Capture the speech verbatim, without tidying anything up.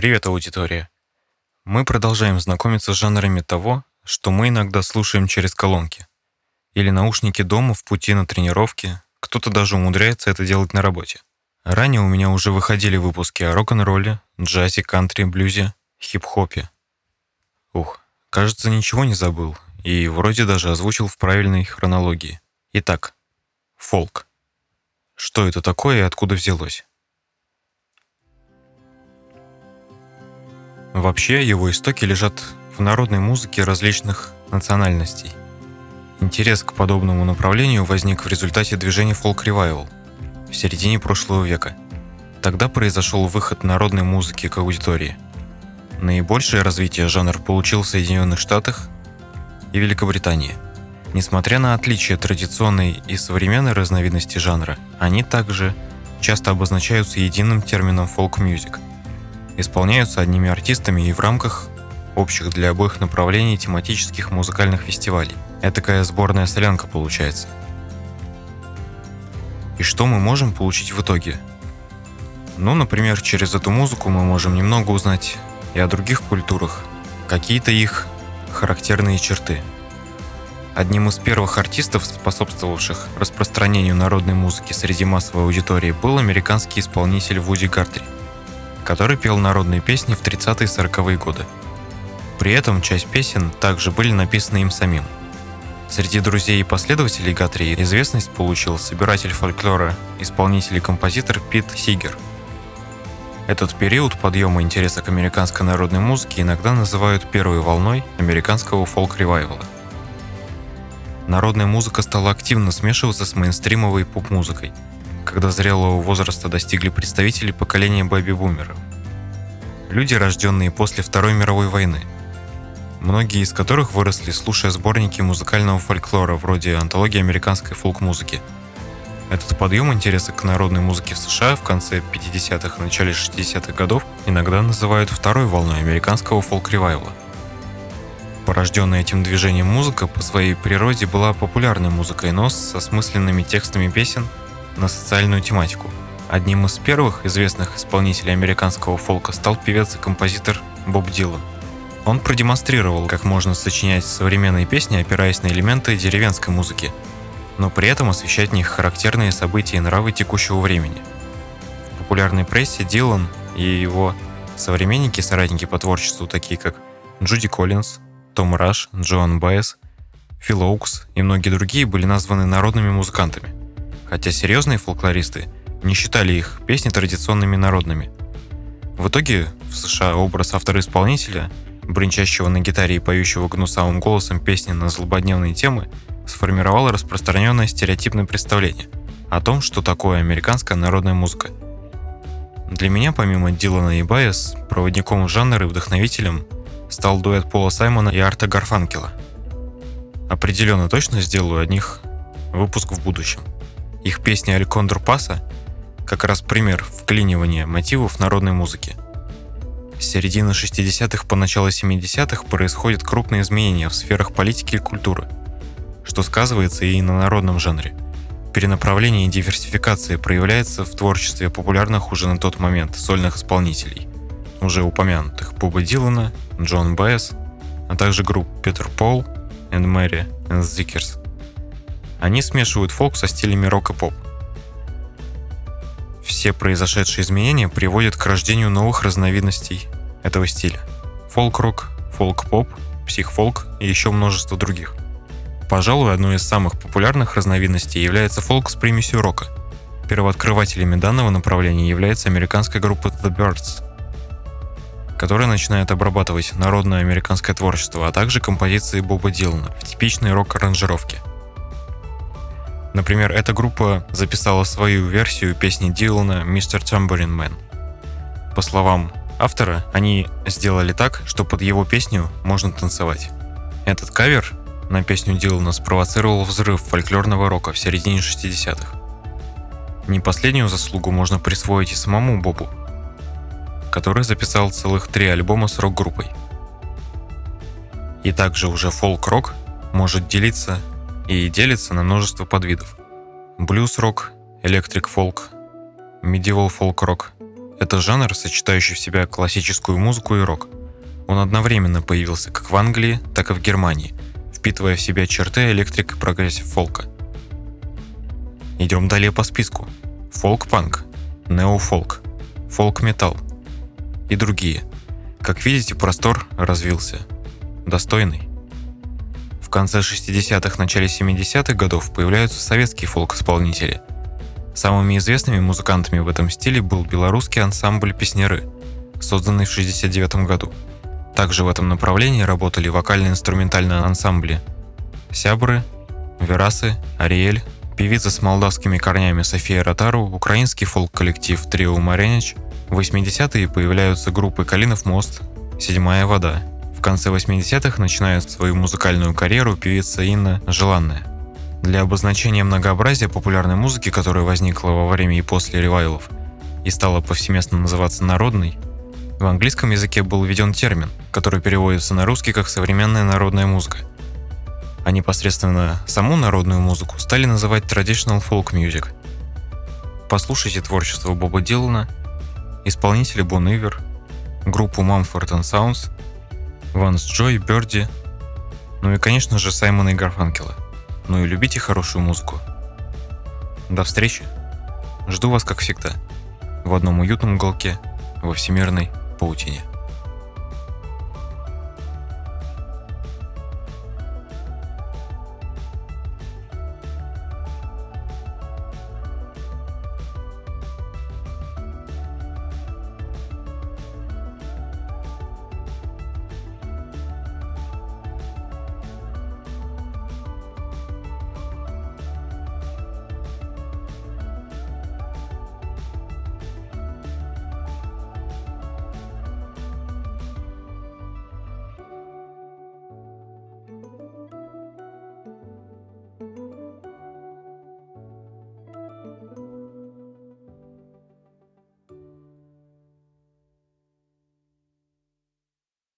Привет, аудитория! Мы продолжаем знакомиться с жанрами того, что мы иногда слушаем через колонки. Или наушники дома в пути на тренировки, кто-то даже умудряется это делать на работе. Ранее у меня уже выходили выпуски о рок-н-ролле, джазе, кантри, блюзе, хип-хопе. Ух, кажется, ничего не забыл, и вроде даже озвучил в правильной хронологии. Итак, фолк. Что это такое и откуда взялось? Вообще, его истоки лежат в народной музыке различных национальностей. Интерес к подобному направлению возник в результате движения фолк-ревайвал в середине прошлого века. Тогда произошел выход народной музыки к аудитории. Наибольшее развитие жанр получил в Соединенных Штатах и Великобритании. Несмотря на отличия традиционной и современной разновидности жанра, они также часто обозначаются единым термином фолк-мьюзик. Исполняются одними артистами и в рамках общих для обоих направлений тематических музыкальных фестивалей. Этакая сборная солянка получается. И что мы можем получить в итоге? Ну, например, через эту музыку мы можем немного узнать и о других культурах, какие-то их характерные черты. Одним из первых артистов, способствовавших распространению народной музыки среди массовой аудитории, был американский исполнитель Вуди Гатри, который пел народные песни в тридцатые и сороковые годы. При этом часть песен также были написаны им самим. Среди друзей и последователей Гатри известность получил собиратель фольклора, исполнитель и композитор Пит Сигер. Этот период подъема интереса к американской народной музыке иногда называют первой волной американского фолк-ревайвала. Народная музыка стала активно смешиваться с мейнстримовой поп-музыкой, когда зрелого возраста достигли представители поколения бэби-бумеров. Люди, рожденные после Второй мировой войны, многие из которых выросли, слушая сборники музыкального фольклора вроде антологии американской фолк-музыки. Этот подъем интереса к народной музыке в США в конце пятидесятых и начале шестидесятых годов иногда называют второй волной американского фолк-ревайвла. Порожденная этим движением музыка по своей природе была популярной музыкой, но с осмысленными текстами песен на социальную тематику. Одним из первых известных исполнителей американского фолка стал певец и композитор Боб Дилан. Он продемонстрировал, как можно сочинять современные песни, опираясь на элементы деревенской музыки, но при этом освещать в них характерные события и нравы текущего времени. В популярной прессе Дилан и его современники и соратники по творчеству, такие как Джуди Коллинз, Том Раш, Джоан Байес, Фил Оукс и многие другие, были названы народными музыкантами, хотя серьезные фольклористы не считали их песни традиционными народными. В итоге в США образ автора-исполнителя, бренчащего на гитаре и поющего гнусавым голосом песни на злободневные темы, сформировало распространенное стереотипное представление о том, что такое американская народная музыка. Для меня, помимо Дилана и Байес, проводником жанра и вдохновителем стал дуэт Пола Саймона и Арта Гарфанкела. Определенно точно сделаю о них выпуск в будущем. Их песня «El Condor Pasa» как раз пример вклинивания мотивов народной музыки. С середины шестидесятых по начало семидесятых происходят крупные изменения в сферах политики и культуры, что сказывается и на народном жанре. Перенаправление и диверсификация проявляется в творчестве популярных уже на тот момент сольных исполнителей, уже упомянутых Боба Дилана, Джон Байес, а также групп Peter Paul and Mary and Zickers. Они смешивают фолк со стилями рок и поп. Все произошедшие изменения приводят к рождению новых разновидностей этого стиля: фолк-рок, фолк-поп, психфолк и еще множество других. Пожалуй, одной из самых популярных разновидностей является фолк с примесью рока. Первооткрывателями данного направления является американская группа The Byrds, которая начинает обрабатывать народное американское творчество, а также композиции Боба Дилана в типичной рок-аранжировке. Например, эта группа записала свою версию песни Дилана «Мистер Тамбурин Мэн». По словам автора, они сделали так, что под его песню можно танцевать. Этот кавер на песню Дилана спровоцировал взрыв фольклорного рока в середине шестидесятых. Не последнюю заслугу можно присвоить и самому Бобу, который записал целых три альбома с рок-группой. И также уже фолк-рок может делиться и делится на множество подвидов: блюз-рок, электрик-фолк, медиевал-фолк-рок, Это жанр, сочетающий в себя классическую музыку и рок. Он одновременно появился как в Англии, так и в Германии, впитывая в себя черты электрик и прогрессив-фолка. Идем далее по списку. Фолк-панк, нео-фолк, фолк-метал и другие. Как видите, простор развился. Достойный. В конце шестидесятых, начале семидесятых годов появляются советские фолк-исполнители. Самыми известными музыкантами в этом стиле был белорусский ансамбль «Песнеры», созданный в шестьдесят девятом году. Также в этом направлении работали вокально-инструментальные ансамбли «Сябры», «Верасы», «Ариэль», певица с молдавскими корнями София Ротару, украинский фолк-коллектив «Трио Маренич». В восьмидесятые появляются группы «Калинов мост», «Седьмая вода». В конце восьмидесятых начинает свою музыкальную карьеру певица Инна Желанная. Для обозначения многообразия популярной музыки, которая возникла во время и после ревайлов и стала повсеместно называться народной, в английском языке был введен термин, который переводится на русский как «современная народная музыка». А непосредственно саму народную музыку стали называть «traditional folk music». Послушайте творчество Боба Дилана, исполнителя Бон Ивер, группу Mumford энд Sons, Ванс Джой, Берди, ну и, конечно же, Саймона и Гарфанкела. Ну и любите хорошую музыку. До встречи. Жду вас, как всегда, в одном уютном уголке во всемирной паутине.